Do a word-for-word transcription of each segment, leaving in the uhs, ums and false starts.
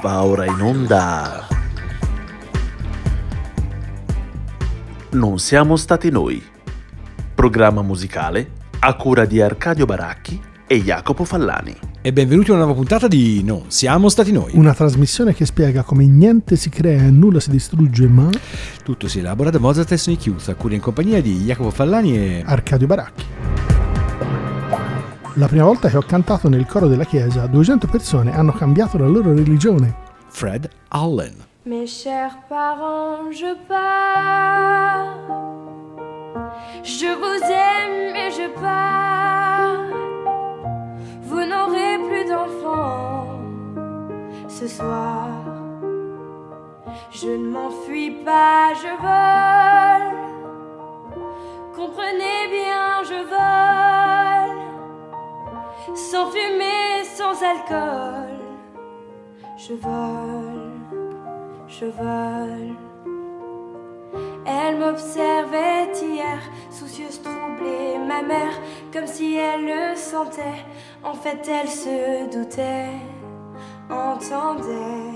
Va ora in onda Non siamo stati noi, programma musicale a cura di Arcadio Baracchi e Jacopo Fallani. E benvenuti a una nuova puntata di Non siamo stati noi, una trasmissione che spiega come niente si crea e nulla si distrugge, ma tutto si elabora da Mozart e Sonichius, a cura in compagnia di Jacopo Fallani e Arcadio Baracchi. La prima volta che ho cantato nel coro della chiesa, duecento persone hanno cambiato la loro religione. Fred Allen. Mes chers parents, je pars, je vous aime et je pars. Vous n'aurez plus d'enfants ce soir. Je ne m'enfuis pas, je vole. Comprenez bien, je vole. Sans fumée, sans alcool. Je vole, je vole. Elle m'observait hier, soucieuse, troublée, ma mère, comme si elle le sentait. En fait, elle se doutait, entendait.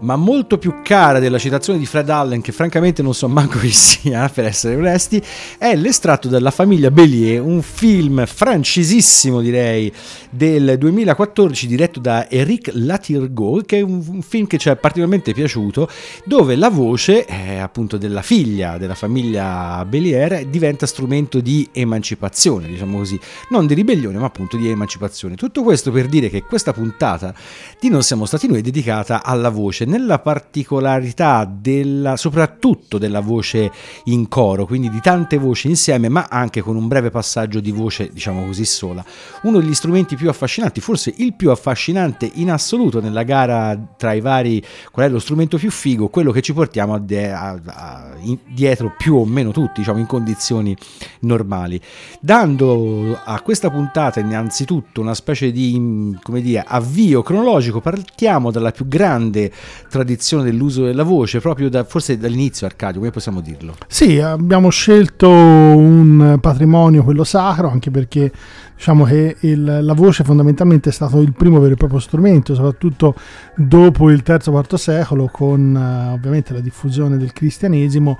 Ma molto più cara della citazione di Fred Allen, che francamente non so manco chi sia, per essere onesti, è l'estratto della famiglia Bélier, un film francisissimo direi del duemilaquattordici diretto da Eric Lartigau, che è un film che ci è particolarmente piaciuto, dove la voce eh, appunto della figlia della famiglia Bélier diventa strumento di emancipazione, diciamo così, non di ribellione ma appunto di emancipazione. Tutto questo per dire che questa puntata di Non siamo stati noi è dedicata alla voce, nella particolarità della, soprattutto della voce in coro, quindi di tante voci insieme, ma anche con un breve passaggio di voce, diciamo così, sola. Uno degli strumenti più affascinanti, forse il più affascinante in assoluto nella gara tra i vari, qual è lo strumento più figo, quello che ci portiamo a de- a, a, in, dietro più o meno tutti, diciamo in condizioni normali, dando a questa puntata innanzitutto una specie di, come dire, avvio cronologico. Partiamo dalla più grande tradizione dell'uso della voce, proprio da, forse dall'inizio, Arcadio, come possiamo dirlo? Sì, abbiamo scelto un patrimonio, quello sacro, anche perché diciamo che il, la voce fondamentalmente è stato il primo vero e proprio strumento, soprattutto dopo il terzo quarto secolo, con uh, ovviamente la diffusione del cristianesimo.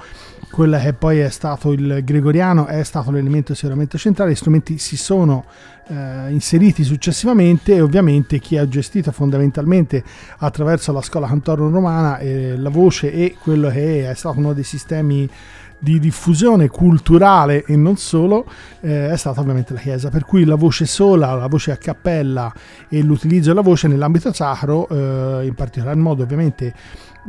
Quella che poi è stato il gregoriano è stato l'elemento sicuramente centrale. Gli strumenti si sono eh, inseriti successivamente e ovviamente chi ha gestito fondamentalmente attraverso la scuola cantorum romana eh, la voce e quello che è stato uno dei sistemi di diffusione culturale e non solo eh, è stata ovviamente la Chiesa, per cui la voce sola, la voce a cappella e l'utilizzo della voce nell'ambito sacro, eh, in particolar modo ovviamente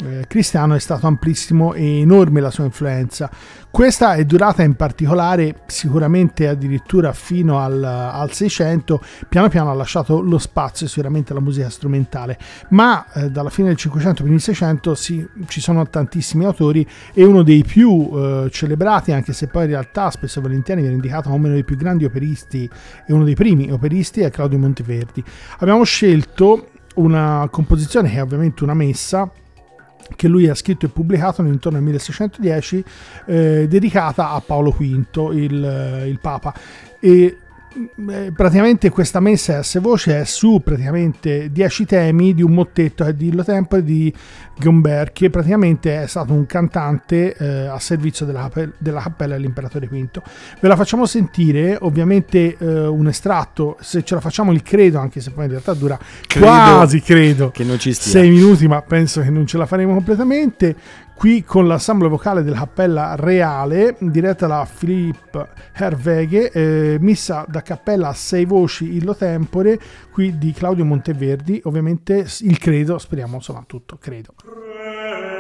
eh, cristiano, è stato amplissimo e enorme la sua influenza. Questa è durata in particolare sicuramente addirittura fino al, al Seicento, piano piano ha lasciato lo spazio sicuramente alla musica strumentale, ma eh, dalla fine del Cinquecento primi Seicento sì, ci sono tantissimi autori e uno dei più eh, celebrati, anche se poi in realtà spesso e volentieri viene indicato come uno dei più grandi operisti e uno dei primi operisti, è Claudio Monteverdi. Abbiamo scelto una composizione che è ovviamente una messa, che lui ha scritto e pubblicato intorno al milleseicentodieci, eh, dedicata a Paolo V, il, il Papa, e eh, praticamente questa messa è a sé voce, è su praticamente dieci temi di un mottetto che è Dillo Tempore di Gombert, che praticamente è stato un cantante eh, a servizio della, della cappella dell'imperatore V. Ve la facciamo sentire ovviamente eh, un estratto, se ce la facciamo il credo, anche se poi in realtà dura credo quasi credo che non ci stia sei minuti, ma penso che non ce la faremo completamente, qui con l'assemblea vocale della cappella reale diretta da Philippe Herveghe, eh, messa da cappella a sei voci Illo Tempore qui di Claudio Monteverdi, ovviamente il credo, speriamo insomma tutto credo. Yeah.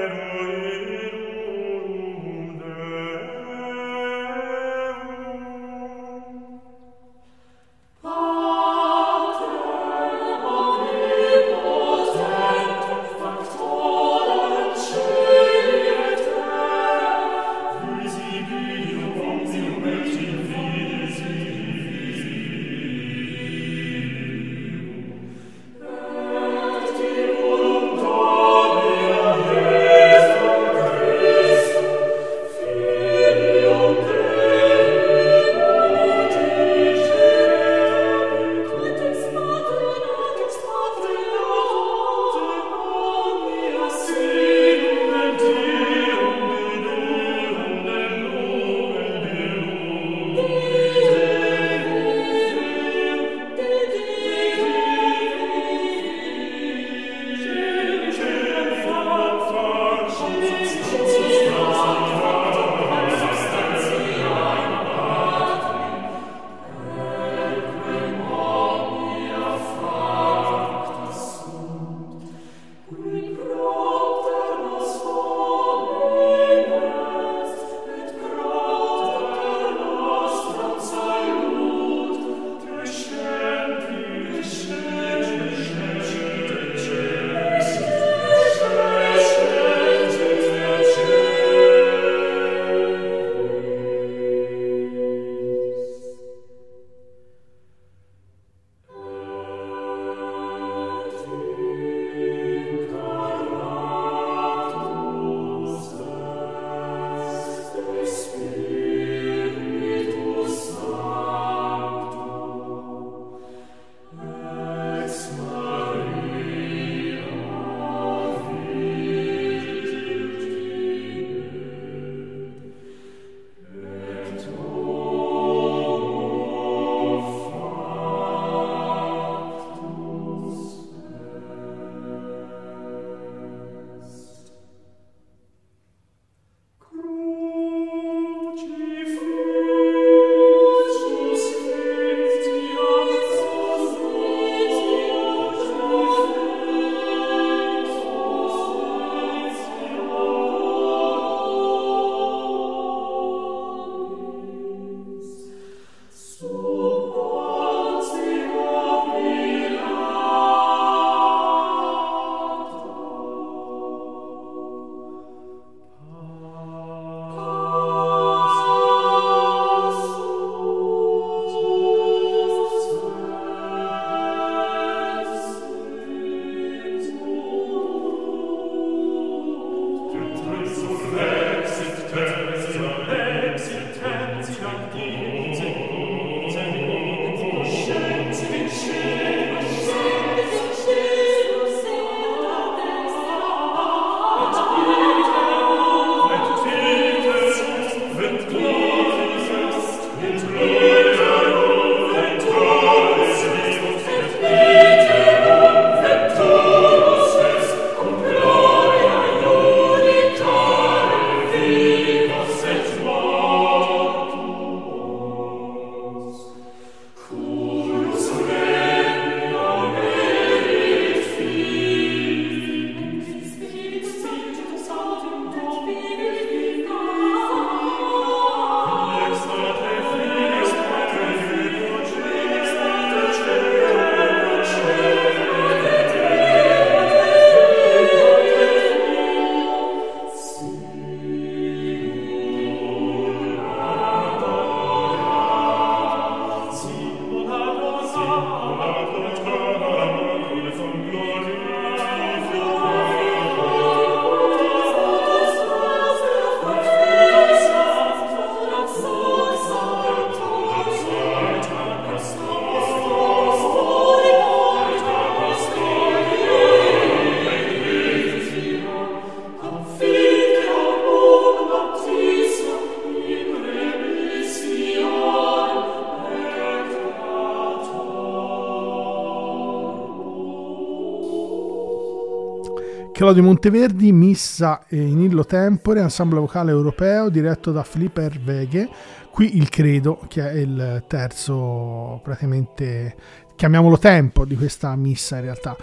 Claudio Monteverdi, Missa in Illo Tempore, ensemble vocale europeo diretto da Philippe Herveghe. Qui il Credo, che è il terzo, praticamente, chiamiamolo tempo, di questa missa in realtà.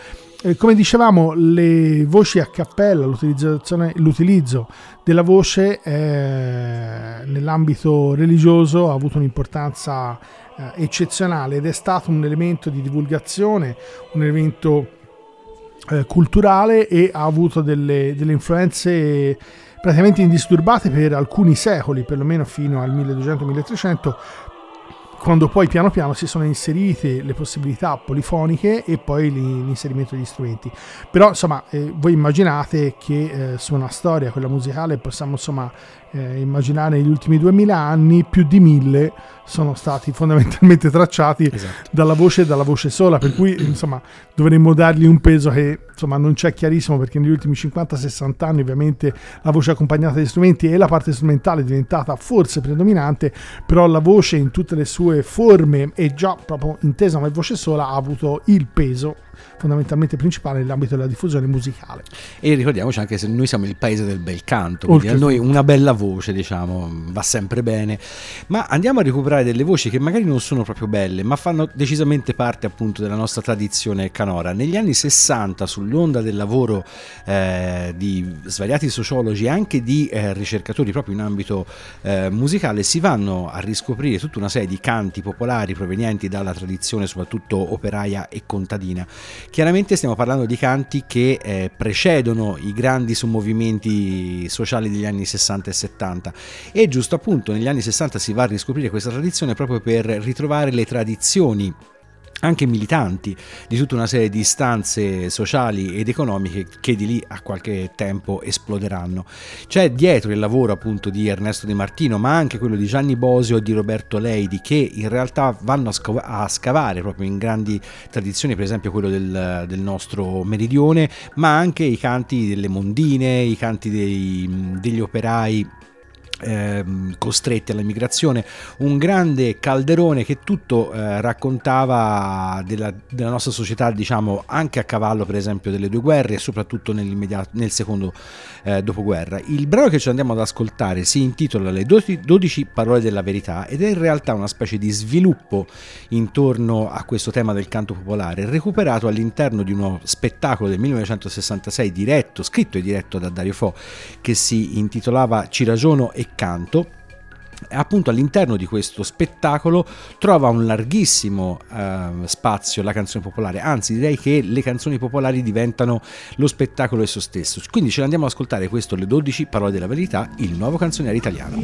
Eh, come dicevamo, le voci a cappella, l'utilizzazione, l'utilizzo della voce eh, nell'ambito religioso ha avuto un'importanza eh, eccezionale ed è stato un elemento di divulgazione, un elemento eh, culturale, e ha avuto delle, delle influenze praticamente indisturbate per alcuni secoli, perlomeno fino al milleduecento mille trecento, quando poi piano piano si sono inserite le possibilità polifoniche e poi l'inserimento degli strumenti. Però insomma, eh, voi immaginate che eh, su una storia, quella musicale, possiamo insomma eh, immaginare gli ultimi duemila anni, più di mille sono stati fondamentalmente tracciati, esatto, dalla voce e dalla voce sola, per cui insomma dovremmo dargli un peso che insomma non c'è chiarissimo, perché negli ultimi cinquanta sessanta anni ovviamente la voce accompagnata dagli strumenti e la parte strumentale è diventata forse predominante, però la voce in tutte le sue forme, e già proprio intesa come voce sola, ha avuto il peso fondamentalmente principale nell'ambito della diffusione musicale. E ricordiamoci anche che noi siamo il paese del bel canto, quindi a noi una bella voce, diciamo, va sempre bene. Ma andiamo a recuperare delle voci che magari non sono proprio belle, ma fanno decisamente parte appunto della nostra tradizione canora. Negli anni sessanta, sull'onda del lavoro eh, di svariati sociologi e anche di eh, ricercatori proprio in ambito eh, musicale, si vanno a riscoprire tutta una serie di canti popolari provenienti dalla tradizione soprattutto operaia e contadina. Chiaramente stiamo parlando di canti che eh, precedono i grandi sommovimenti sociali degli anni sessanta e settanta, e giusto appunto negli anni sessanta si va a riscoprire questa tradizione proprio per ritrovare le tradizioni anche militanti di tutta una serie di istanze sociali ed economiche che di lì a qualche tempo esploderanno. C'è dietro il lavoro appunto di Ernesto De Martino, ma anche quello di Gianni Bosio e di Roberto Leidi, che in realtà vanno a, scav- a scavare proprio in grandi tradizioni, per esempio quello del, del nostro meridione, ma anche i canti delle mondine, i canti dei, degli operai costretti all'emigrazione, un grande calderone che tutto eh, raccontava della, della nostra società, diciamo anche a cavallo per esempio delle due guerre e soprattutto nel secondo eh, dopoguerra. Il brano che ci andiamo ad ascoltare si intitola Le dodici parole della verità ed è in realtà una specie di sviluppo intorno a questo tema del canto popolare, recuperato all'interno di uno spettacolo del millenovecentosessantasei diretto, scritto e diretto da Dario Fo, che si intitolava Ci ragiono e canto. Appunto all'interno di questo spettacolo trova un larghissimo eh, spazio la canzone popolare, anzi direi che le canzoni popolari diventano lo spettacolo esso stesso. Quindi ce l'andiamo ad ascoltare, questo Le dodici parole della verità, il nuovo canzoniere italiano.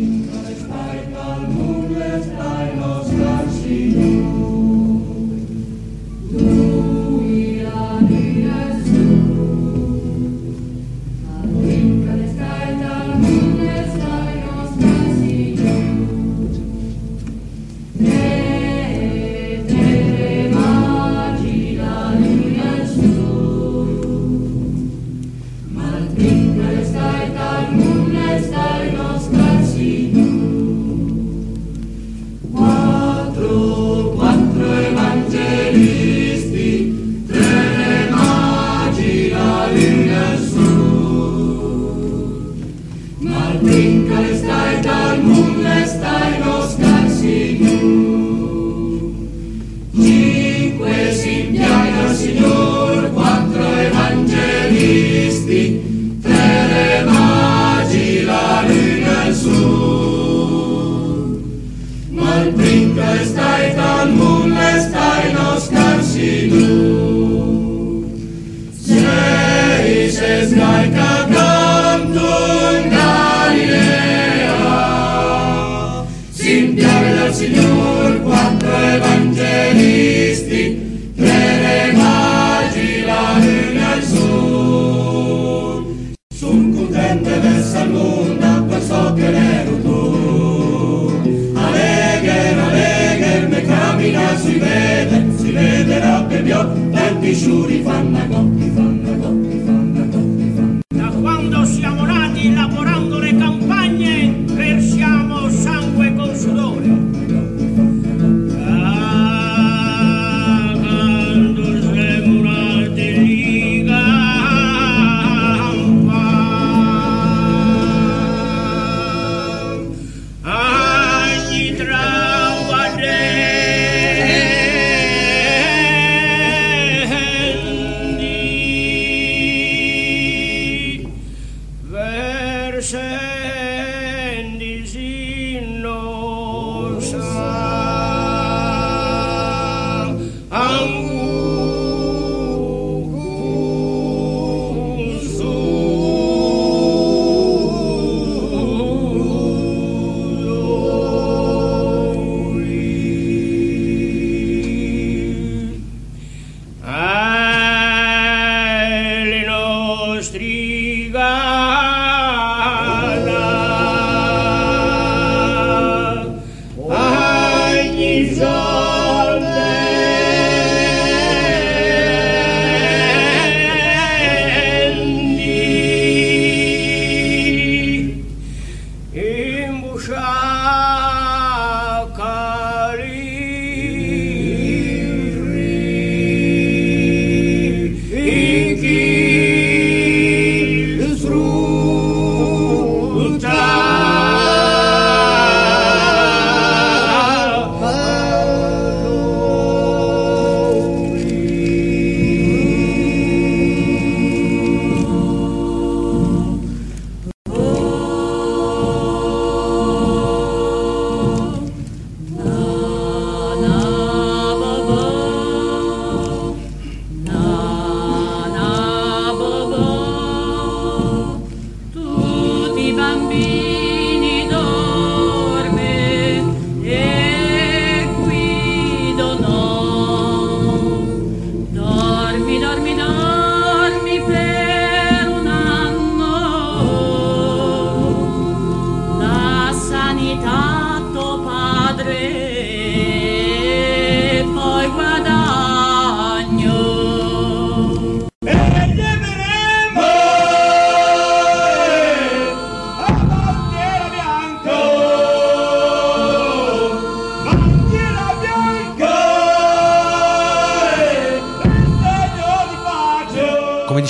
Sì,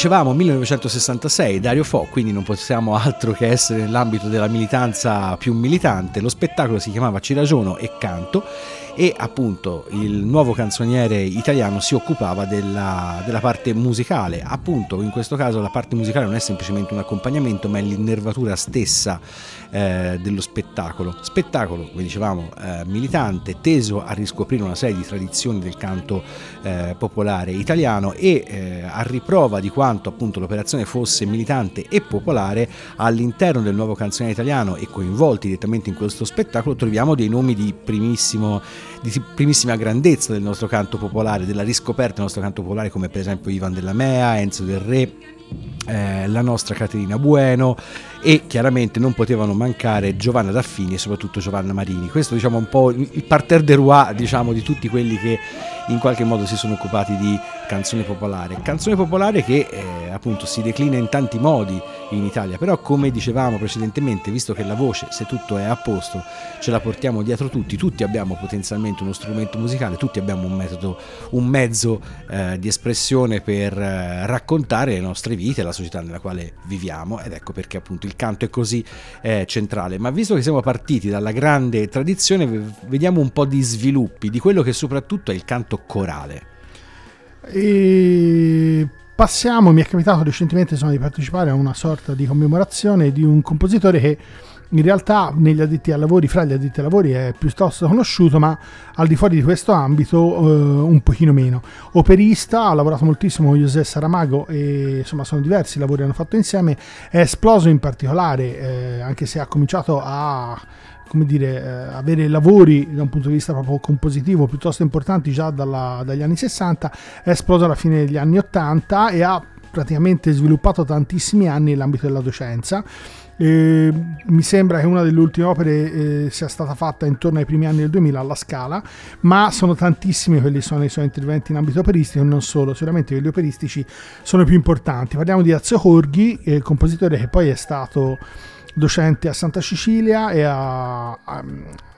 Dicevamo millenovecentosessantasei, Dario Fo, quindi non possiamo altro che essere nell'ambito della militanza più militante. Lo spettacolo si chiamava Ci ragiono e canto e appunto il nuovo canzoniere italiano si occupava della, della parte musicale. Appunto in questo caso la parte musicale non è semplicemente un accompagnamento, ma è l'innervatura stessa eh, dello spettacolo. Spettacolo, come dicevamo, eh, militante, teso a riscoprire una serie di tradizioni del canto eh, popolare italiano e eh, a riprova di quanto appunto l'operazione fosse militante e popolare, all'interno del nuovo canzoniere italiano e coinvolti direttamente in questo spettacolo troviamo dei nomi di primissimo di primissima grandezza del nostro canto popolare, della riscoperta del nostro canto popolare, come per esempio Ivan della Mea, Enzo Del Re, eh, la nostra Caterina Bueno, e chiaramente non potevano mancare Giovanna Daffini e soprattutto Giovanna Marini. Questo diciamo un po' il parterre de roi, diciamo, di tutti quelli che in qualche modo si sono occupati di canzone popolare, canzone popolare che eh, appunto si declina in tanti modi in Italia, però come dicevamo precedentemente, visto che la voce, se tutto è a posto, ce la portiamo dietro tutti, tutti abbiamo potenzialmente uno strumento musicale, tutti abbiamo un metodo, un mezzo eh, di espressione per eh, raccontare le nostre vite, la società nella quale viviamo, ed ecco perché appunto il canto è così eh, centrale. Ma visto che siamo partiti dalla grande tradizione, vediamo un po' di sviluppi di quello che soprattutto è il canto corale. E passiamo, mi è capitato recentemente insomma, di partecipare a una sorta di commemorazione di un compositore che in realtà negli addetti ai lavori, fra gli addetti ai lavori è piuttosto conosciuto, ma al di fuori di questo ambito eh, un pochino meno. Operista, ha lavorato moltissimo con José Saramago e insomma sono diversi i lavori che hanno fatto insieme. È esploso in particolare, eh, anche se ha cominciato a come dire, eh, avere lavori da un punto di vista proprio compositivo piuttosto importanti già dalla, dagli anni sessanta, è esploso alla fine degli anni ottanta e ha praticamente sviluppato tantissimi anni nell'ambito della docenza. Eh, mi sembra che una delle ultime opere eh, sia stata fatta intorno ai primi anni del duemila alla Scala, ma sono tantissimi quelli che sono i suoi interventi in ambito operistico e non solo, sicuramente quelli operistici sono più importanti. Parliamo di Azio Corghi, eh, compositore che poi è stato docente a Santa Cecilia e a, a,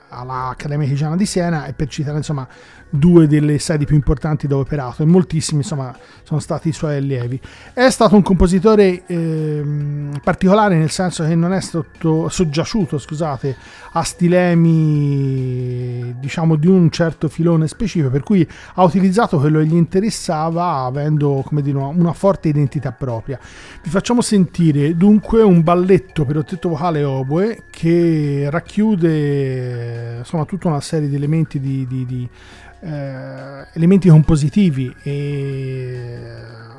all'Accademia Chigiana di Siena, e per citare insomma due delle sedi più importanti dove ha operato, e moltissimi insomma sono stati i suoi allievi. È stato un compositore eh, particolare, nel senso che non è stato soggiaciuto scusate a stilemi diciamo di un certo filone specifico, per cui ha utilizzato quello che gli interessava, avendo come dire una forte identità propria. Vi facciamo sentire dunque un balletto per ottetto vocale oboe che racchiude insomma tutta una serie di elementi di, di, di Eh, elementi compositivi e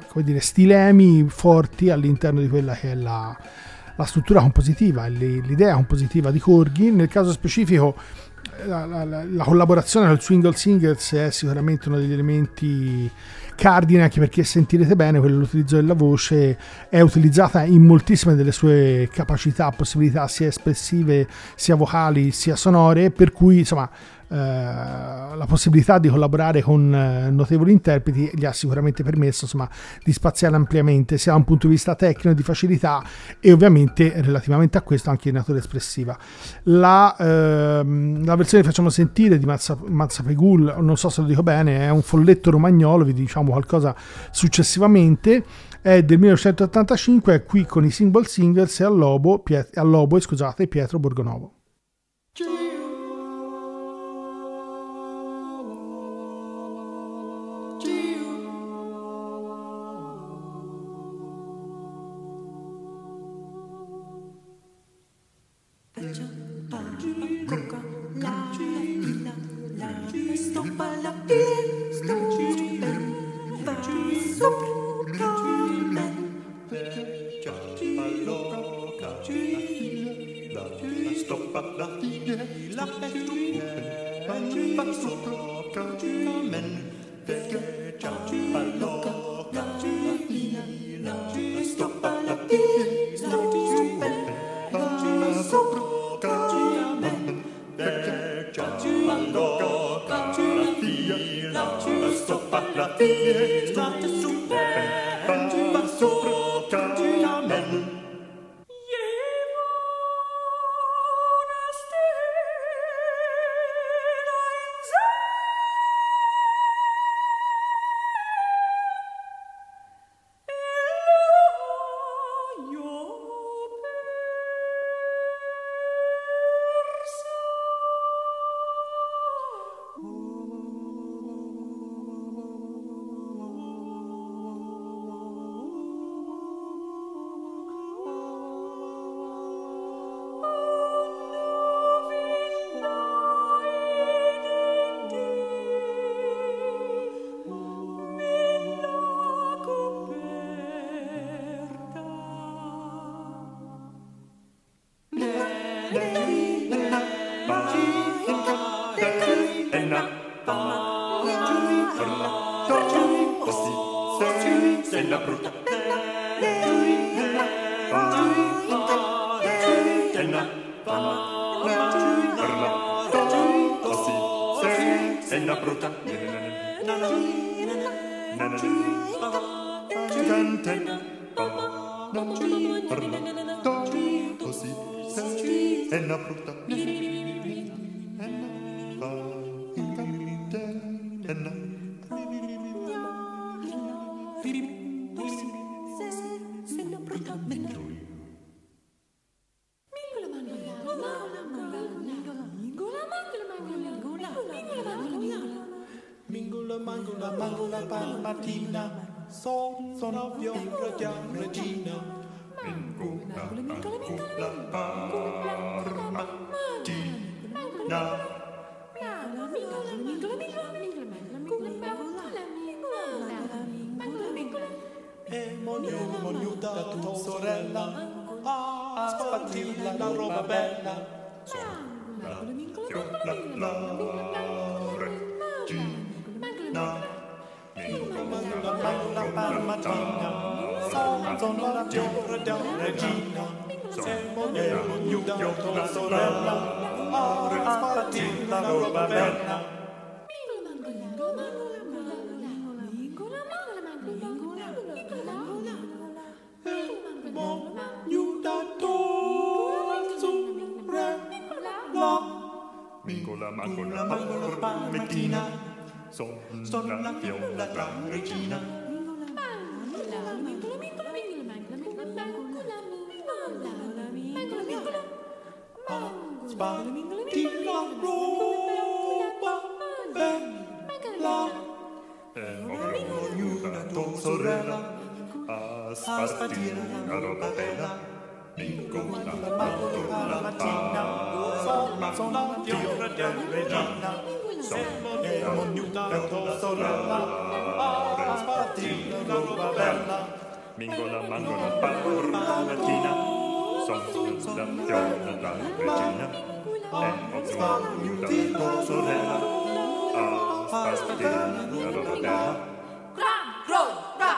come dire stilemi forti all'interno di quella che è la, la struttura compositiva, l'idea compositiva di Corghi. Nel caso specifico la, la, la collaborazione con il Swingle Singers è sicuramente uno degli elementi Cardine, anche perché sentirete bene quell'utilizzo della voce è utilizzata in moltissime delle sue capacità, possibilità sia espressive, sia vocali, sia sonore, per cui insomma eh, la possibilità di collaborare con notevoli interpreti gli ha sicuramente permesso insomma di spaziare ampiamente sia da un punto di vista tecnico, di facilità, e ovviamente relativamente a questo anche in natura espressiva. La, eh, la versione che facciamo sentire di Mazzapegul, non so se lo dico bene, è un folletto romagnolo, vi diciamo qualcosa successivamente, è del millenovecentottantacinque, è qui con i Swingle Singers e al lobo, Piet- al lobo scusate, Pietro Borgonovo. Grazie.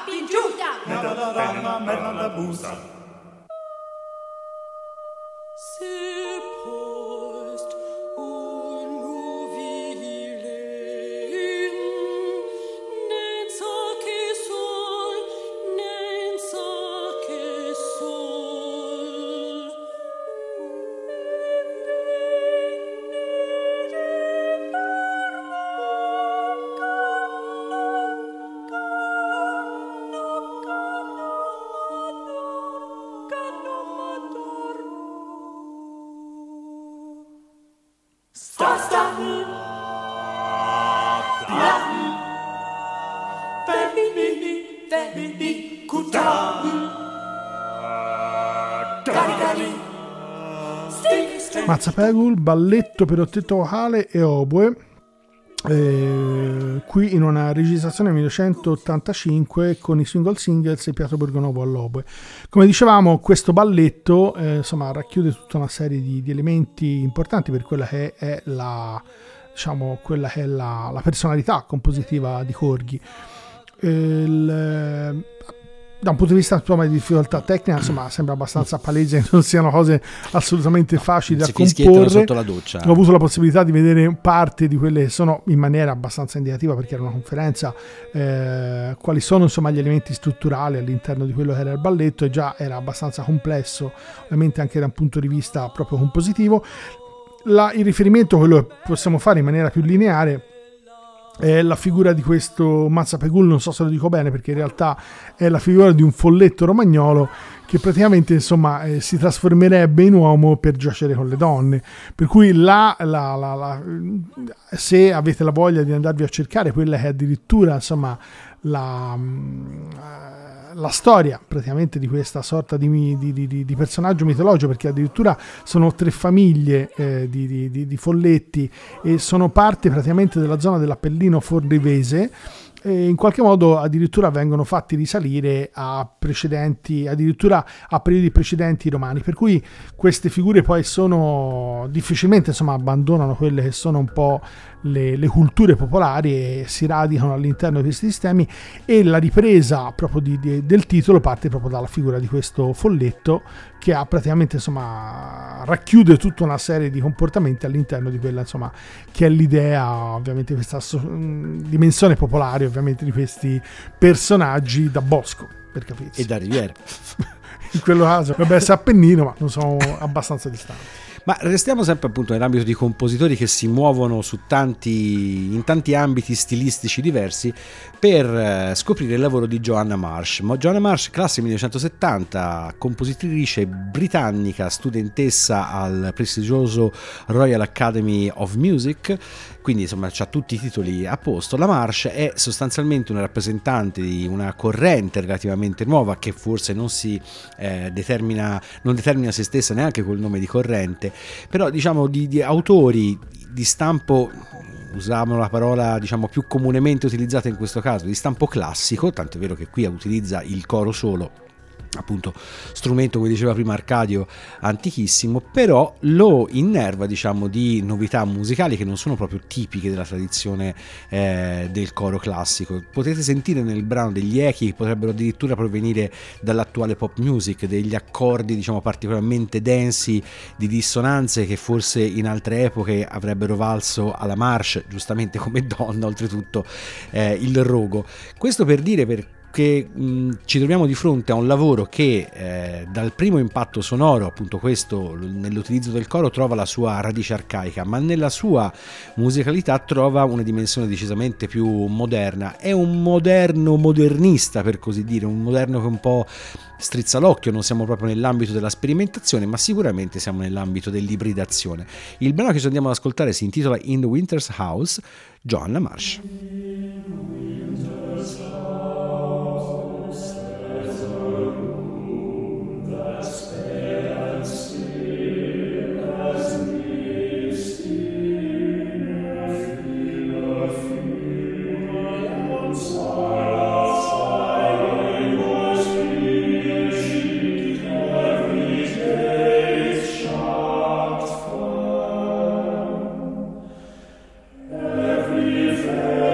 pingiuta, metta la rana, metta la busta. Mazzapegul, balletto per ottetta vocale e oboe, eh, qui in una registrazione millenovecentottantacinque con i Swingle Singers e Pietro Borgonovo all'oboe. Come dicevamo, questo balletto eh, insomma, racchiude tutta una serie di, di elementi importanti per quella che è la, diciamo, quella che è la, la personalità compositiva di Corghi. Il, da un punto di vista insomma, di difficoltà tecnica, insomma, sembra abbastanza palese che non siano cose assolutamente facili no, da comporre. Sotto la doccia. Ho avuto la possibilità di vedere parte di quelle che sono in maniera abbastanza indicativa, perché era una conferenza, eh, quali sono insomma gli elementi strutturali all'interno di quello che era il balletto, e già era abbastanza complesso, ovviamente anche da un punto di vista proprio compositivo. La, il riferimento, quello che possiamo fare in maniera più lineare, è la figura di questo Mazzapegul, non so se lo dico bene perché in realtà è la figura di un folletto romagnolo che praticamente insomma eh, si trasformerebbe in uomo per giacere con le donne, per cui là la, la, la, se avete la voglia di andarvi a cercare quella che è addirittura insomma la, la storia praticamente di questa sorta di, di, di, di personaggio mitologico, perché addirittura sono tre famiglie eh, di, di, di, di folletti e sono parte praticamente della zona dell'Appellino Forlivese, e in qualche modo addirittura vengono fatti risalire a precedenti, addirittura a periodi precedenti romani, per cui queste figure poi sono difficilmente insomma abbandonano quelle che sono un po' le, le culture popolari e si radicano all'interno di questi sistemi, e la ripresa proprio di, di, del titolo parte proprio dalla figura di questo folletto che ha praticamente insomma racchiude tutta una serie di comportamenti all'interno di quella insomma che è l'idea ovviamente questa so- dimensione popolare ovviamente di questi personaggi da bosco, per capirsi, e da riviera in quello caso dovrebbe essere Appennino ma non sono abbastanza distanti. Ma restiamo sempre appunto nell'ambito di compositori che si muovono su tanti, in tanti ambiti stilistici diversi, per scoprire il lavoro di Joanna Marsh. Ma Joanna Marsh, classe millenovecentosettanta, compositrice britannica, studentessa al prestigioso Royal Academy of Music, quindi insomma c'ha tutti i titoli a posto. La Marsh è sostanzialmente una rappresentante di una corrente relativamente nuova che forse non si eh, determina, non determina se stessa neanche col nome di corrente, però diciamo di, di autori di stampo, usiamo la parola diciamo più comunemente utilizzata in questo caso, di stampo classico, tant'è vero che qui utilizza il coro solo, appunto strumento come diceva prima Arcadio antichissimo, però lo innerva diciamo di novità musicali che non sono proprio tipiche della tradizione eh, del coro classico. Potete sentire nel brano degli echi che potrebbero addirittura provenire dall'attuale pop music, degli accordi diciamo particolarmente densi di dissonanze che forse in altre epoche avrebbero valso alla Marsh, giustamente come donna oltretutto, eh, il rogo. Questo per dire per che mh, ci troviamo di fronte a un lavoro che eh, dal primo impatto sonoro, appunto questo nell'utilizzo del coro, trova la sua radice arcaica, ma nella sua musicalità trova una dimensione decisamente più moderna. È un moderno modernista, per così dire, un moderno che un po' strizza l'occhio, non siamo proprio nell'ambito della sperimentazione, ma sicuramente siamo nell'ambito dell'ibridazione. Il brano che ci andiamo ad ascoltare si intitola In the Winter's House, Joanna Marsh. Every friend.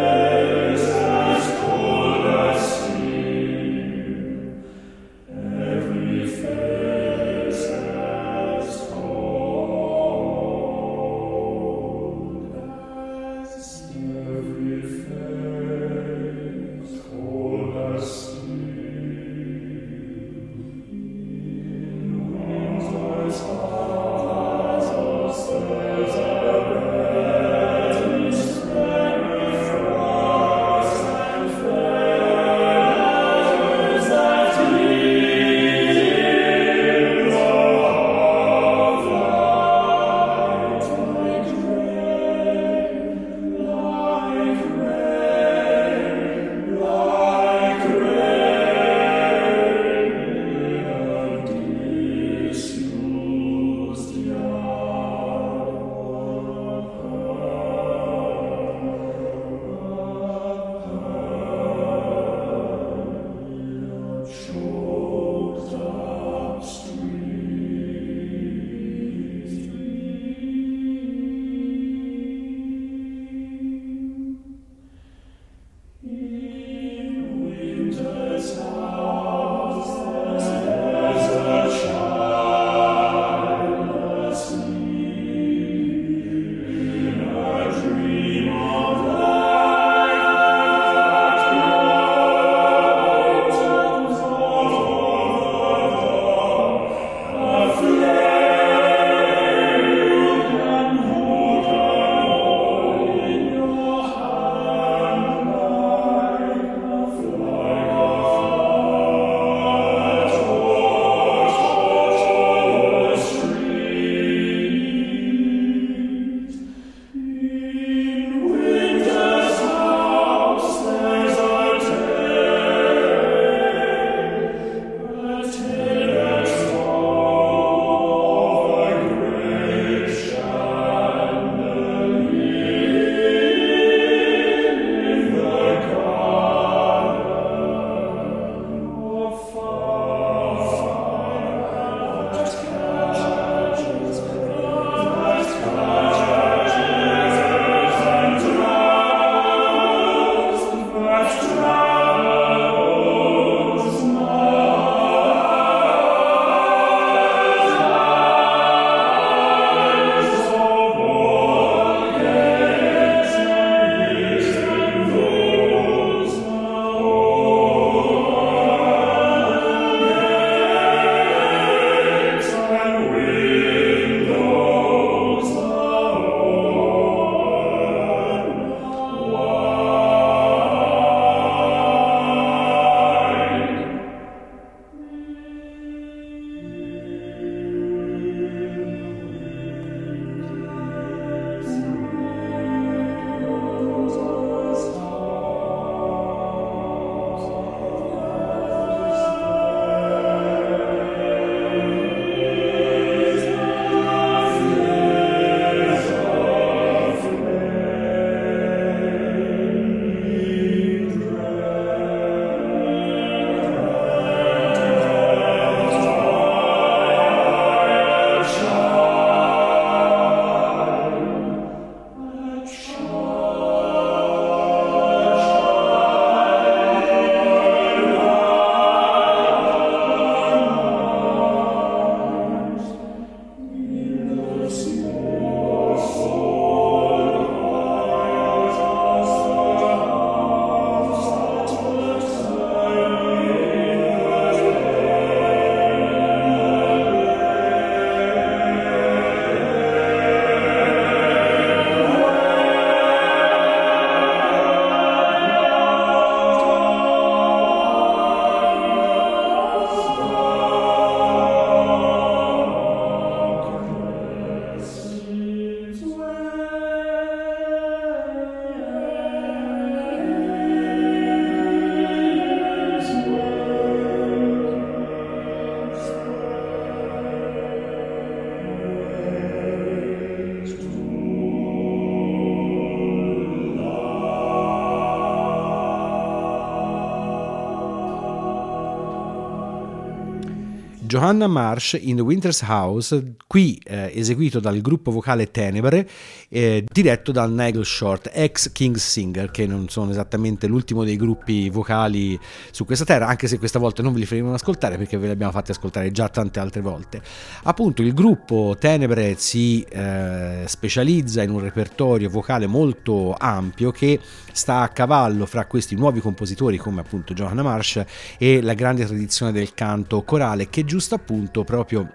Joanna Marsh in The Winter's House, qui eh, eseguito dal gruppo vocale Tenebre, eh, diretto dal Nigel Short, ex King's Singer, che non sono esattamente l'ultimo dei gruppi vocali su questa terra, anche se questa volta non ve li faremo ascoltare perché ve li abbiamo fatti ascoltare già tante altre volte. Appunto, il gruppo Tenebre si eh, specializza in un repertorio vocale molto ampio che sta a cavallo fra questi nuovi compositori come appunto Joanna Marsh e la grande tradizione del canto corale, che giusto appunto proprio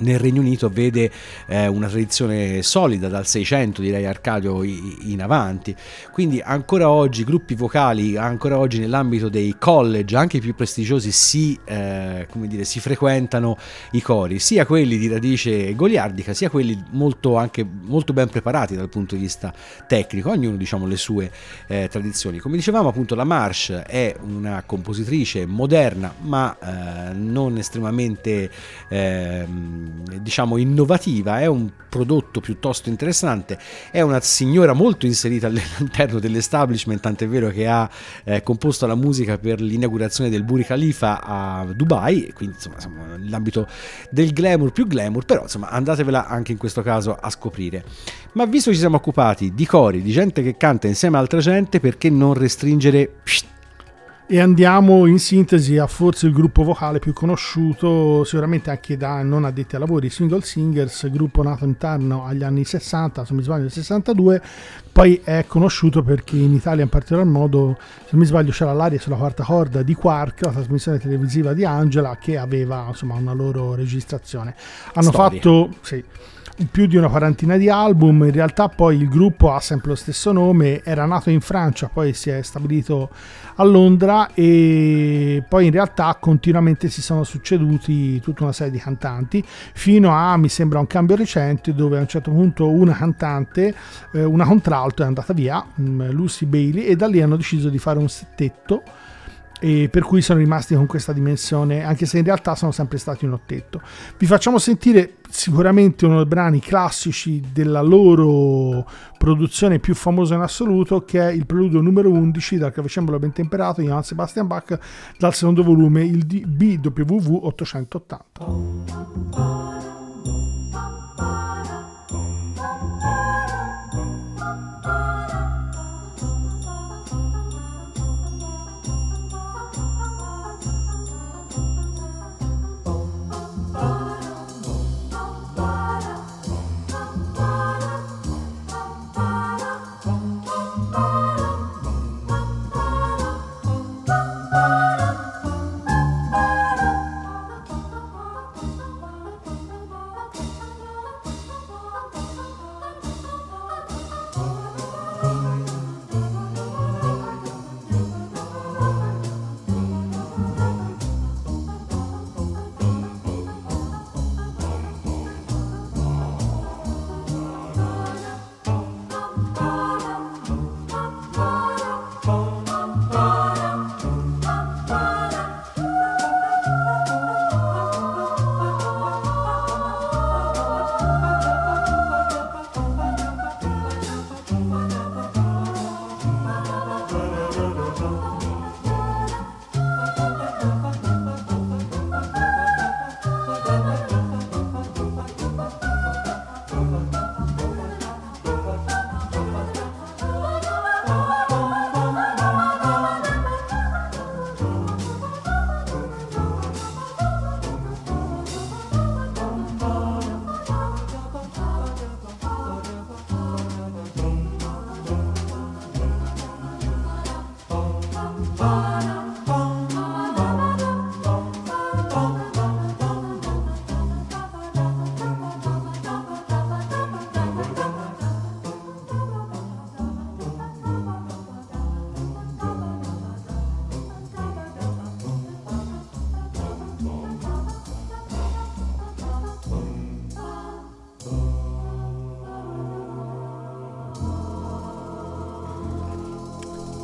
nel Regno Unito vede eh, una tradizione solida dal Seicento, direi Arcadio, in avanti. Quindi ancora oggi gruppi vocali, ancora oggi nell'ambito dei college anche più prestigiosi si, eh, come dire, si frequentano i cori, sia quelli di radice goliardica sia quelli molto, anche, molto ben preparati dal punto di vista tecnico, ognuno diciamo le sue eh, tradizioni. Come dicevamo appunto, la Marsh è una compositrice moderna ma eh, non estremamente eh, diciamo innovativa, è un prodotto piuttosto interessante, è una signora molto inserita all'interno dell'establishment, tant'è vero che ha eh, composto la musica per l'inaugurazione del Burj Khalifa a Dubai, quindi insomma, insomma l'ambito del glamour più glamour, però insomma andatevela anche in questo caso a scoprire. Ma visto che ci siamo occupati di cori, di gente che canta insieme a altra gente, perché non restringere psh, e andiamo in sintesi a forse il gruppo vocale più conosciuto sicuramente anche da non addetti ai lavori, Swingle Singers, gruppo nato intorno agli anni sessanta, se mi sbaglio nel sessantadue, poi è conosciuto perché in Italia in particolar modo, se non mi sbaglio, c'era l'aria sulla quarta corda di Quark, la trasmissione televisiva di Angela, che aveva insomma una loro registrazione. Hanno Storia. fatto sì più di una quarantina di album, in realtà poi il gruppo ha sempre lo stesso nome, era nato in Francia, poi si è stabilito a Londra e poi in realtà continuamente si sono succeduti tutta una serie di cantanti fino a, mi sembra, un cambio recente dove a un certo punto una cantante, una contralto, è andata via, Lucy Bailey, e da lì hanno deciso di fare un settetto, e per cui sono rimasti con questa dimensione, anche se in realtà sono sempre stati un ottetto. Vi facciamo sentire sicuramente uno dei brani classici della loro produzione più famosa in assoluto, che è il preludio numero undici dal Clavicembalo Ben Temperato di Johann Sebastian Bach, dal secondo volume, il B W V ottocentottanta.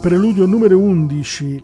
Preludio numero undici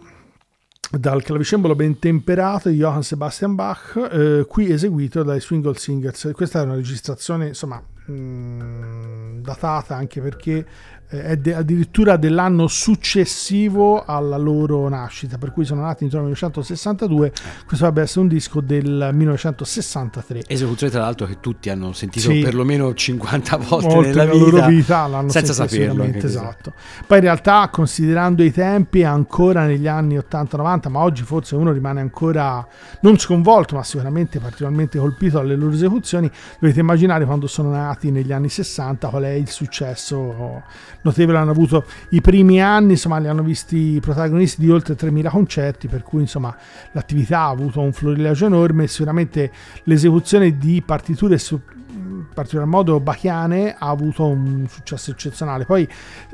dal Clavicembalo Ben Temperato di Johann Sebastian Bach, eh, qui eseguito dai Swingle Singers. Questa è una registrazione insomma mh, datata, anche perché è de- addirittura dell'anno successivo alla loro nascita, per cui sono nati intorno al millenovecentosessantadue. Questo dovrebbe essere un disco del millenovecentosessantatré, esecuzione tra l'altro che tutti hanno sentito sì, perlomeno cinquanta volte Molte nella vita, loro vita l'hanno senza saperlo, esatto. Poi in realtà, considerando i tempi, ancora negli anni ottanta novanta, ma oggi forse uno rimane ancora non sconvolto ma sicuramente particolarmente colpito dalle loro esecuzioni, dovete immaginare quando sono nati negli anni sessanta qual è il successo notevole hanno avuto. I primi anni insomma li hanno visti protagonisti di oltre tremila concerti, per cui insomma l'attività ha avuto un florilegio enorme. Sicuramente l'esecuzione di partiture su, in particolar modo bachiane, ha avuto un successo eccezionale. Poi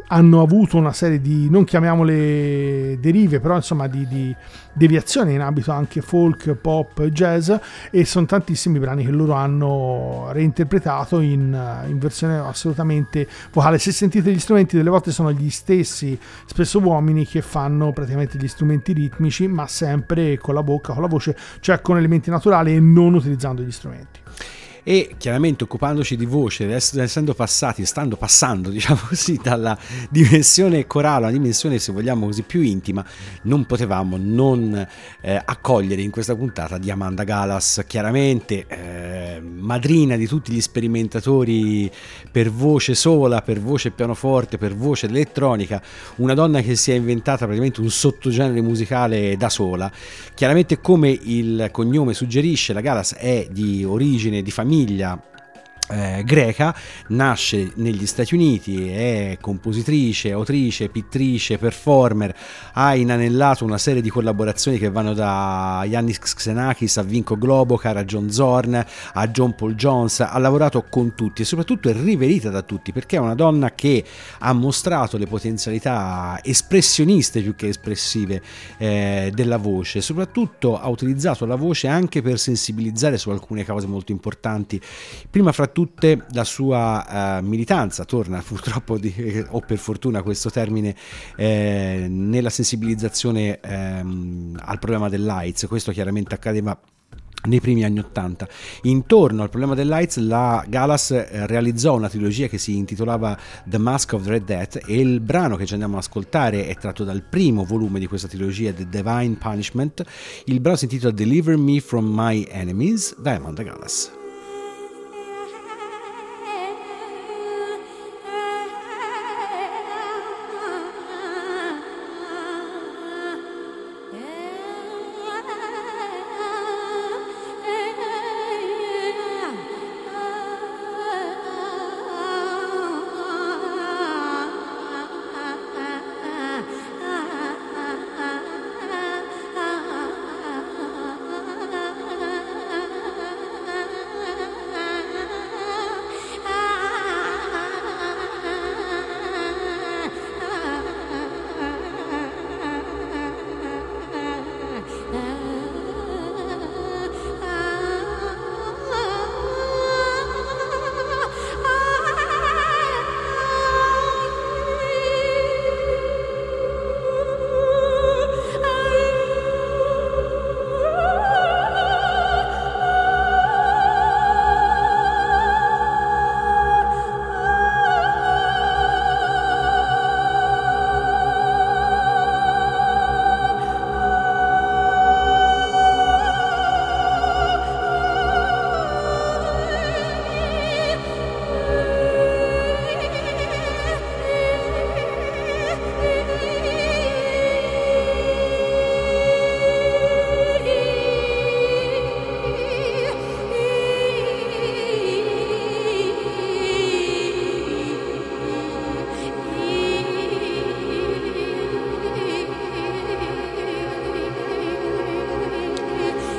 hanno avuto una serie di, non chiamiamole derive, però insomma di, di deviazioni in ambito anche folk, pop, jazz, e sono tantissimi brani che loro hanno reinterpretato in, in versione assolutamente vocale. Se sentite gli strumenti, delle volte sono gli stessi, spesso uomini, che fanno praticamente gli strumenti ritmici, ma sempre con la bocca, con la voce, cioè con elementi naturali e non utilizzando gli strumenti. E chiaramente occupandoci di voce, essendo passati, stando passando diciamo così dalla dimensione corale a una dimensione, se vogliamo così, più intima, non potevamo non eh, accogliere in questa puntata Diamanda Galas, chiaramente eh, madrina di tutti gli sperimentatori per voce sola, per voce pianoforte, per voce elettronica, una donna che si è inventata praticamente un sottogenere musicale da sola. Chiaramente, come il cognome suggerisce, la Galas è di origine, di famiglia famiglia Eh, greca, nasce negli Stati Uniti, è compositrice, autrice, pittrice, performer, ha inanellato una serie di collaborazioni che vanno da Yannis Xenakis a Vinko Globokar a John Zorn a John Paul Jones. Ha lavorato con tutti e soprattutto è riverita da tutti, perché è una donna che ha mostrato le potenzialità espressioniste più che espressive eh, della voce. Soprattutto ha utilizzato la voce anche per sensibilizzare su alcune cause molto importanti, prima fra tutte la sua uh, militanza, torna purtroppo di, eh, o per fortuna questo termine, eh, nella sensibilizzazione ehm, al problema dell'AIDS. Questo chiaramente accadeva nei primi anni ottanta. Intorno al problema dell'AIDS la Galas realizzò una trilogia che si intitolava The Mask of the Red Death, e il brano che ci andiamo ad ascoltare è tratto dal primo volume di questa trilogia, The Divine Punishment. Il brano si intitola Deliver Me From My Enemies, Diamanda Galas.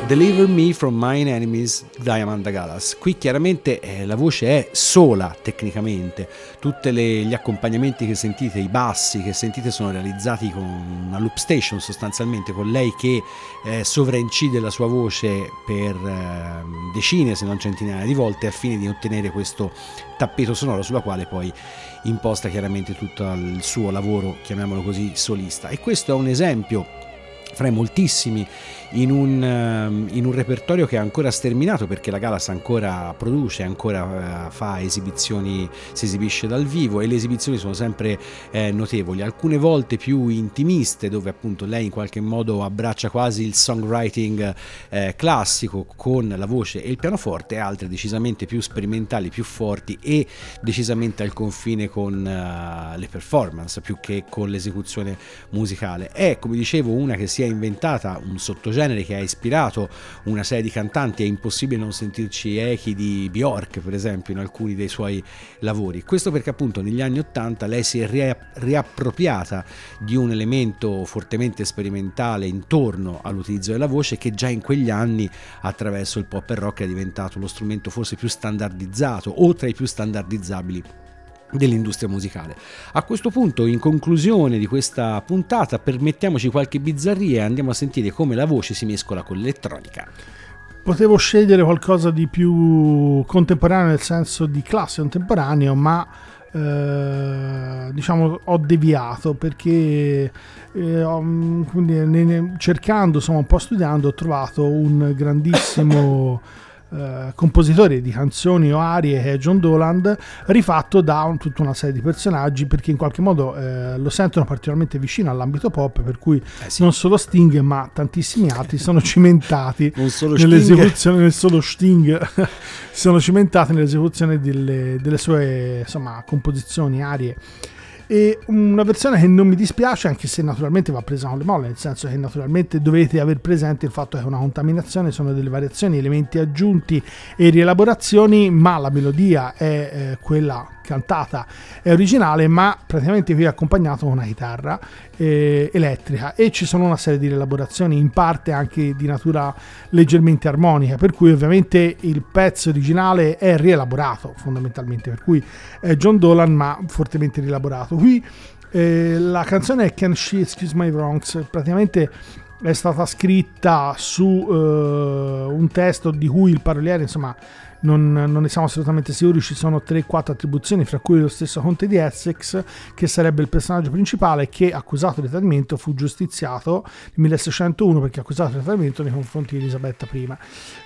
Deliver Me From Mine Enemies, Diamanda Galas. Qui chiaramente eh, la voce è sola tecnicamente, tutti gli accompagnamenti che sentite, i bassi che sentite sono realizzati con una loop station sostanzialmente, con lei che eh, sovreincide la sua voce per eh, decine se non centinaia di volte, a fine di ottenere questo tappeto sonoro sulla quale poi imposta chiaramente tutto il suo lavoro, chiamiamolo così, solista. E questo è un esempio fra i moltissimi in un, in un repertorio che è ancora sterminato, perché la Galas ancora produce, ancora fa esibizioni, si esibisce dal vivo, e le esibizioni sono sempre eh, notevoli, alcune volte più intimiste, dove appunto lei in qualche modo abbraccia quasi il songwriting eh, classico con la voce e il pianoforte, e altre decisamente più sperimentali, più forti e decisamente al confine con eh, le performance più che con l'esecuzione musicale. È, come dicevo, una che si è inventata un sottogenere che ha ispirato una serie di cantanti. È impossibile non sentirci echi di Björk, per esempio, in alcuni dei suoi lavori. Questo perché appunto negli anni Ottanta lei si è riapp- riappropriata di un elemento fortemente sperimentale intorno all'utilizzo della voce, che già in quegli anni attraverso il pop e rock è diventato lo strumento forse più standardizzato, o tra i più standardizzabili, dell'industria musicale. A questo punto, in conclusione di questa puntata, permettiamoci qualche bizzarria e andiamo a sentire come la voce si mescola con l'elettronica. Potevo scegliere qualcosa di più contemporaneo, nel senso di classe contemporaneo, ma eh, diciamo ho deviato, perché eh, ho, quindi, ne, ne, cercando, insomma, un po' studiando, ho trovato un grandissimo Uh, compositore di canzoni o arie, che è John Dowland, rifatto da un, tutta una serie di personaggi, perché in qualche modo uh, lo sentono particolarmente vicino all'ambito pop, per cui eh sì. non solo Sting ma tantissimi altri sono cimentati nell'esecuzione, nel solo Sting sono cimentati nell'esecuzione delle, delle sue, insomma, composizioni, arie. E una versione che non mi dispiace, anche se naturalmente va presa con le molle, nel senso che naturalmente dovete aver presente il fatto che è una contaminazione, sono delle variazioni, elementi aggiunti e rielaborazioni, ma la melodia è eh, quella cantata, è originale, ma praticamente qui è accompagnato con una chitarra eh, elettrica, e ci sono una serie di rielaborazioni in parte anche di natura leggermente armonica, per cui ovviamente il pezzo originale è rielaborato fondamentalmente, per cui è John Dowland ma fortemente rielaborato. Qui eh, la canzone Can She Excuse My Wrongs praticamente è stata scritta su eh, un testo di cui il paroliere, insomma, non, non ne siamo assolutamente sicuri. Ci sono tre quattro attribuzioni, fra cui lo stesso Conte di Essex, che sarebbe il personaggio principale, che, accusato di tradimento, fu giustiziato nel milleseicentouno perché accusato di tradimento nei confronti di Elisabetta Prima.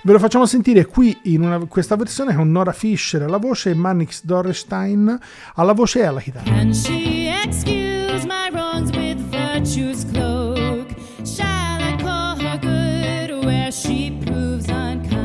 Ve lo facciamo sentire qui in una, questa versione con Nora Fischer alla voce e Mannix Dorrestijn alla voce e alla chitarra. Can she excuse my wrongs with virtue's cloak? Shall I call her good where she proves unkind?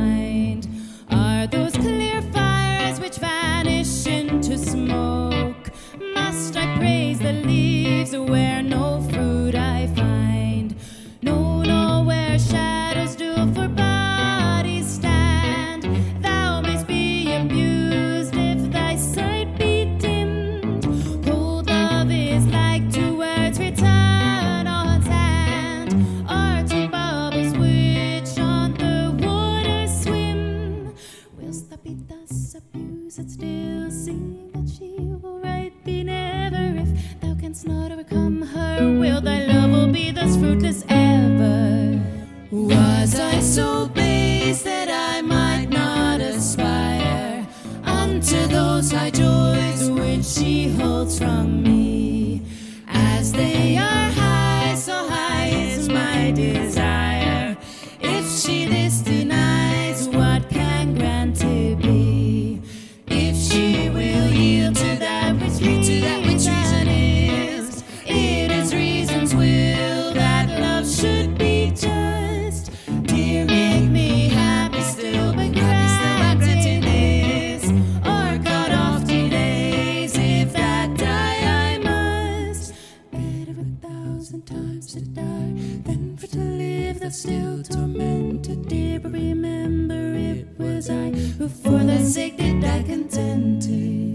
Those clear fires which vanish into smoke, must I praise the leaves where no fruit I find? No, no, where shadows do for bodies stand, thou mayst be abused if thy sight be dimmed. Cold love is like two words written on sand, or two bubbles which on the water swim. Whilst thou be thus abused, yet still see that she will right thee never. If thou canst not overcome her will, thy love will be thus fruitless ever. Was I so base that I might not aspire unto those high joys which she holds from me? As they are high, so high is my desire. If she this denies, what can grant to be? If she will yield to that which to that which reason is, it is reason's will that love should be just. Dear, make me happy still, but granted is, or cut off delays if that die I must. Better a thousand times to die than for to live that's still tormented. Dear, but remember it was I who for thy sake did die contented.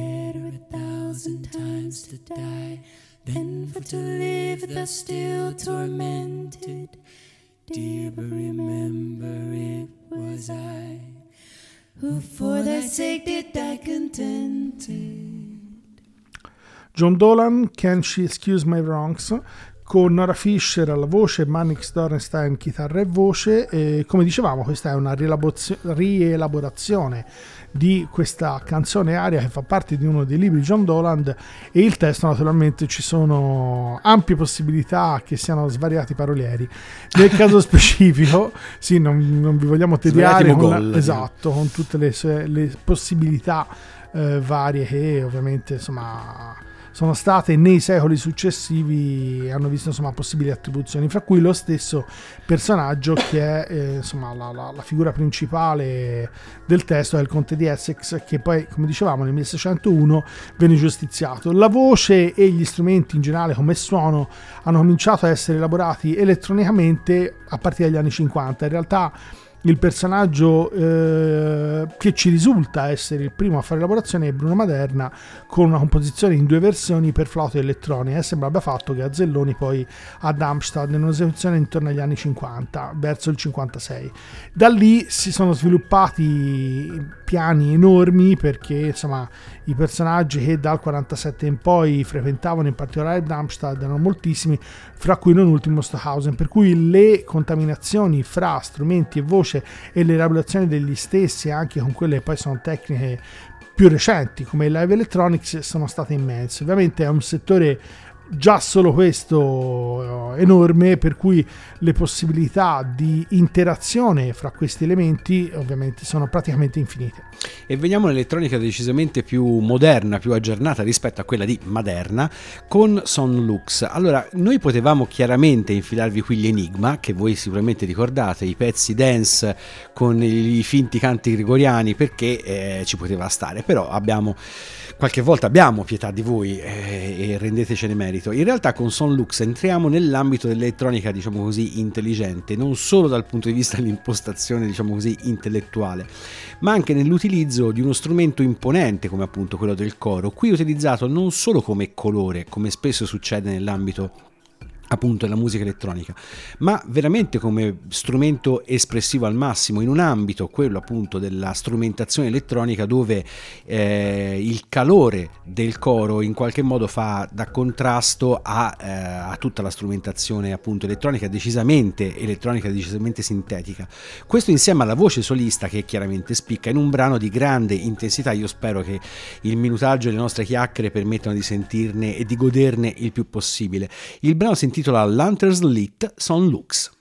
Better a thousand times to die than for to live thus still tormented. Dear, but remember it was I who for thy sake did die contented. John Dowland, Can She Excuse My Wrongs? Con Nora Fischer alla voce, Mannix Dorrestijn chitarra e voce. E come dicevamo, questa è una rielaborazione di questa canzone aria che fa parte di uno dei libri di John Dowland, e il testo naturalmente ci sono ampie possibilità che siano svariati parolieri. Nel caso specifico sì, non, non vi vogliamo tediare con, esatto, con tutte le, le possibilità eh, varie che ovviamente insomma sono state nei secoli successivi, hanno visto insomma possibili attribuzioni, fra cui lo stesso personaggio che è eh, insomma la, la, la figura principale del testo è il Conte di Essex, che poi, come dicevamo, nel milleseicentouno venne giustiziato. La voce e gli strumenti in generale come suono hanno cominciato a essere elaborati elettronicamente a partire dagli anni cinquanta. In realtà il personaggio eh, che ci risulta essere il primo a fare elaborazione è Bruno Maderna, con una composizione in due versioni per flauto e elettronica, e sembra abbia fatto Gazzelloni poi a Darmstadt in un'esecuzione intorno agli anni cinquanta, verso il cinquantasei. Da lì si sono sviluppati piani enormi, perché insomma i personaggi che dal quarantasette in poi frequentavano in particolare Darmstadt erano moltissimi, fra cui non ultimo Stockhausen, per cui le contaminazioni fra strumenti e voci e le elaborazioni degli stessi, anche con quelle che poi sono tecniche più recenti come il live electronics, sono state immense. Ovviamente è un settore già solo questo enorme, per cui le possibilità di interazione fra questi elementi ovviamente sono praticamente infinite. E veniamo all'elettronica decisamente più moderna, più aggiornata rispetto a quella di Maderna, con Son Lux. Allora, noi potevamo chiaramente infilarvi qui gli Enigma, che voi sicuramente ricordate, i pezzi dance con i finti canti gregoriani, perché eh, ci poteva stare, però abbiamo qualche volta abbiamo pietà di voi eh, e rendetecene merito. In realtà con Son Lux entriamo nell'ambito dell'elettronica, diciamo così, intelligente, non solo dal punto di vista dell'impostazione, diciamo così, intellettuale, ma anche nell'utilizzo di uno strumento imponente come appunto quello del coro, qui utilizzato non solo come colore, come spesso succede nell'ambito appunto la musica elettronica, ma veramente come strumento espressivo al massimo, in un ambito, quello appunto della strumentazione elettronica, dove eh, il calore del coro in qualche modo fa da contrasto a, eh, a tutta la strumentazione appunto elettronica, decisamente elettronica, decisamente sintetica. Questo insieme alla voce solista, che chiaramente spicca in un brano di grande intensità. Io spero che il minutaggio e le nostre chiacchiere permettano di sentirne e di goderne il più possibile. Il brano sentito intitola Lanterns Lit, Son Lux.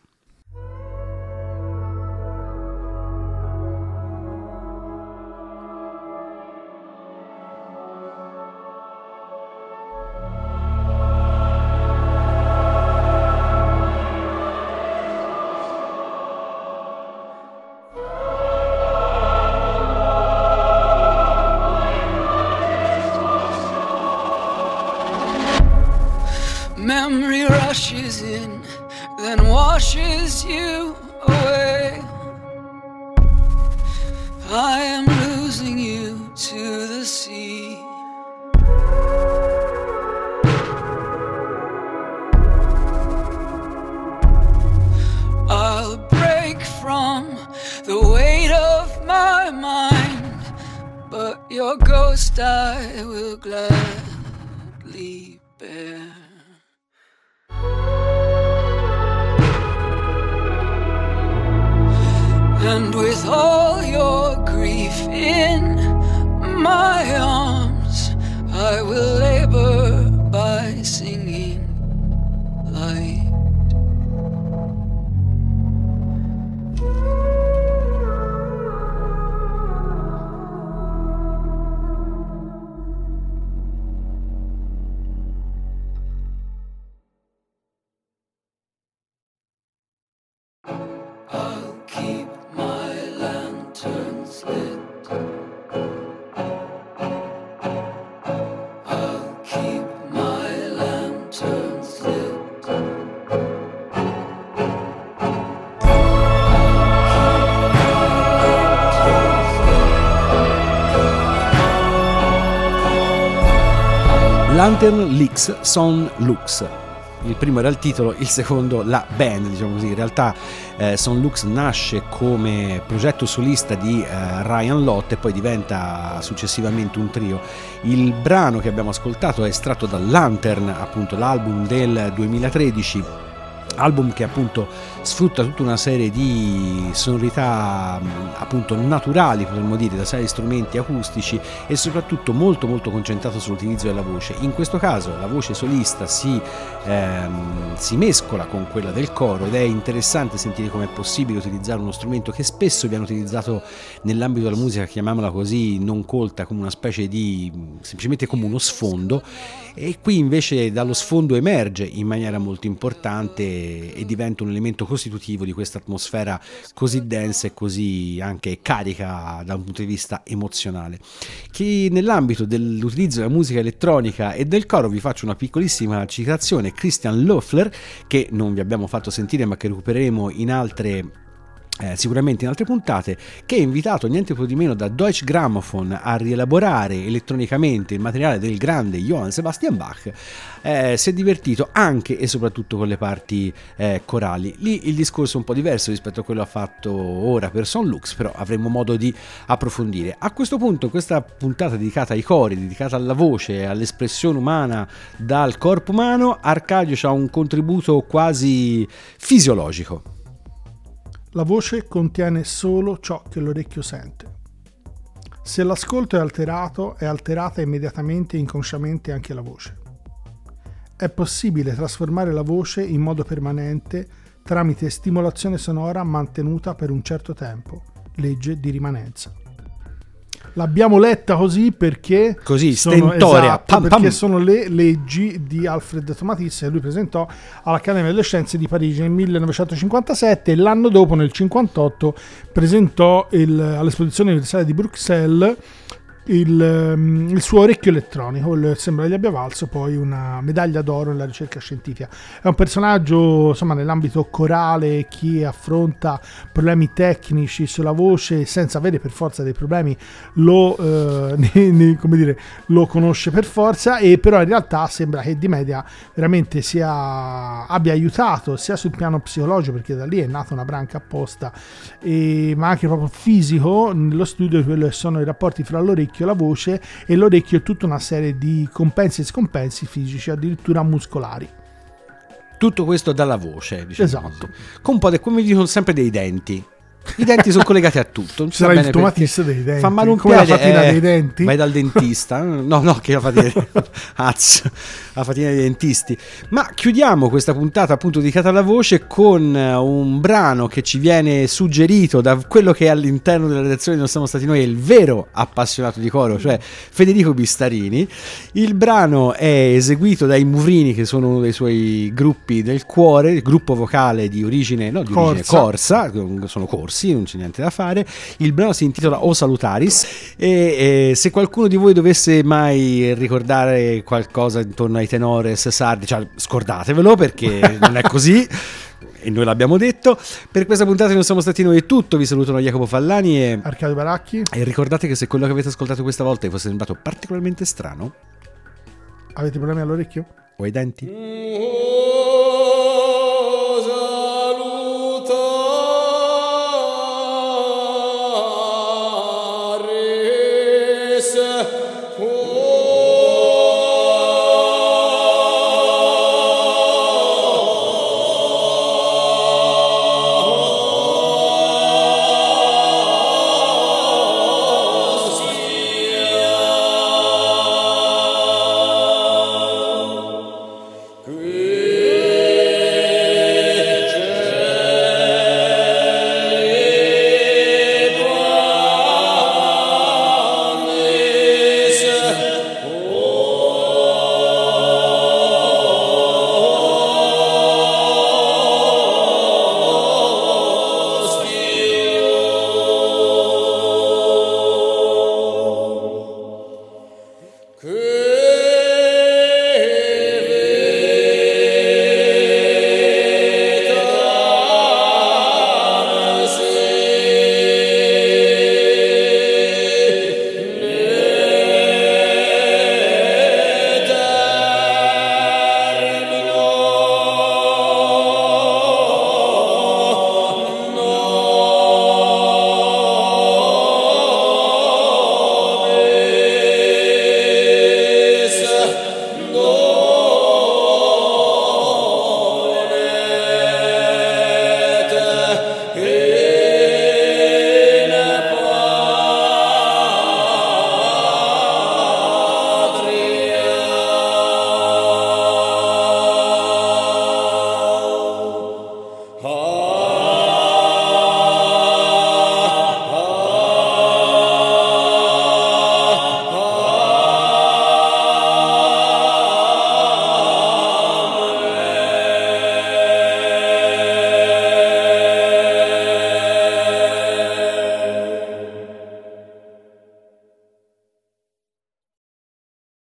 Lantern Leaks, Son Lux. Il primo era il titolo, il secondo la band, diciamo così. In realtà eh, Son Lux nasce come progetto solista di eh, Ryan Lott e poi diventa successivamente un trio. Il brano che abbiamo ascoltato è estratto da Lantern, appunto l'album del duemilatredici album che appunto sfrutta tutta una serie di sonorità appunto naturali, potremmo dire, da serie di strumenti acustici, e soprattutto molto molto concentrato sull'utilizzo della voce. In questo caso la voce solista si, ehm, si mescola con quella del coro, ed è interessante sentire come è possibile utilizzare uno strumento che spesso viene utilizzato nell'ambito della musica, chiamiamola così, non colta, come una specie di, semplicemente come uno sfondo, e qui invece dallo sfondo emerge in maniera molto importante e diventa un elemento costitutivo di questa atmosfera così densa e così anche carica da un punto di vista emozionale. Che nell'ambito dell'utilizzo della musica elettronica e del coro vi faccio una piccolissima citazione: Christian Loeffler, che non vi abbiamo fatto sentire ma che recupereremo in altre Eh, sicuramente in altre puntate, che è invitato niente più di meno da Deutsche Grammophon a rielaborare elettronicamente il materiale del grande Johann Sebastian Bach, eh, si è divertito anche e soprattutto con le parti eh, corali. Lì il discorso è un po' diverso rispetto a quello fatto ora per Son Lux, però avremo modo di approfondire. A questo punto questa puntata dedicata ai cori, dedicata alla voce, all'espressione umana dal corpo umano, Arcadio c'ha un contributo quasi fisiologico. La voce contiene solo ciò che l'orecchio sente. Se l'ascolto è alterato, è alterata immediatamente e inconsciamente anche la voce. È possibile trasformare la voce in modo permanente tramite stimolazione sonora mantenuta per un certo tempo, legge di rimanenza. L'abbiamo letta così perché così sono, stentorea, esatto, pam, perché pam. Sono le leggi di Alfred Tomatisse che lui presentò all'Accademia delle Scienze di Parigi nel millenovecentocinquantasette, e l'anno dopo, nel cinquantotto, presentò il, all'Esposizione Universale di Bruxelles il, il suo orecchio elettronico. Il, sembra gli abbia valso poi una medaglia d'oro nella ricerca scientifica. È un personaggio, insomma, nell'ambito corale che affronta problemi tecnici sulla voce senza avere per forza dei problemi, lo, eh, ne, ne, come dire, lo conosce per forza, e però in realtà sembra che di media veramente sia, abbia aiutato sia sul piano psicologico, perché da lì è nata una branca apposta, e, ma anche proprio fisico, nello studio di quello che sono i rapporti fra l'orecchio, la voce, e l'orecchio è tutta una serie di compensi e scompensi fisici, addirittura muscolari. Tutto questo dalla voce, diciamo. Esatto. Con un po' di, come dicono sempre, dei denti. I denti sono collegati a tutto. Non sarà il tomatista dei denti. Fa male un po' la fatina eh, dei denti. Vai dal dentista. No, no, che la fatina. Az, la fatina dei dentisti. Ma chiudiamo questa puntata appunto dedicata alla voce con un brano che ci viene suggerito da quello che all'interno della redazione non siamo stati noi, è il vero appassionato di coro, cioè Federico Bistarini. Il brano è eseguito dai Muvrini, che sono uno dei suoi gruppi del cuore, il gruppo vocale di origine, no, di origine corsa, sono corsi. Sì, non c'è niente da fare. Il brano si intitola O Salutaris, e, e se qualcuno di voi dovesse mai ricordare qualcosa intorno ai tenores sardi, cioè, scordatevelo, perché non è così e noi l'abbiamo detto. Per questa puntata non siamo stati noi, è tutto. Vi salutano Jacopo Fallani e Arcadio Baracchi, e ricordate che se quello che avete ascoltato questa volta vi fosse sembrato particolarmente strano, avete problemi all'orecchio o ai denti? Good.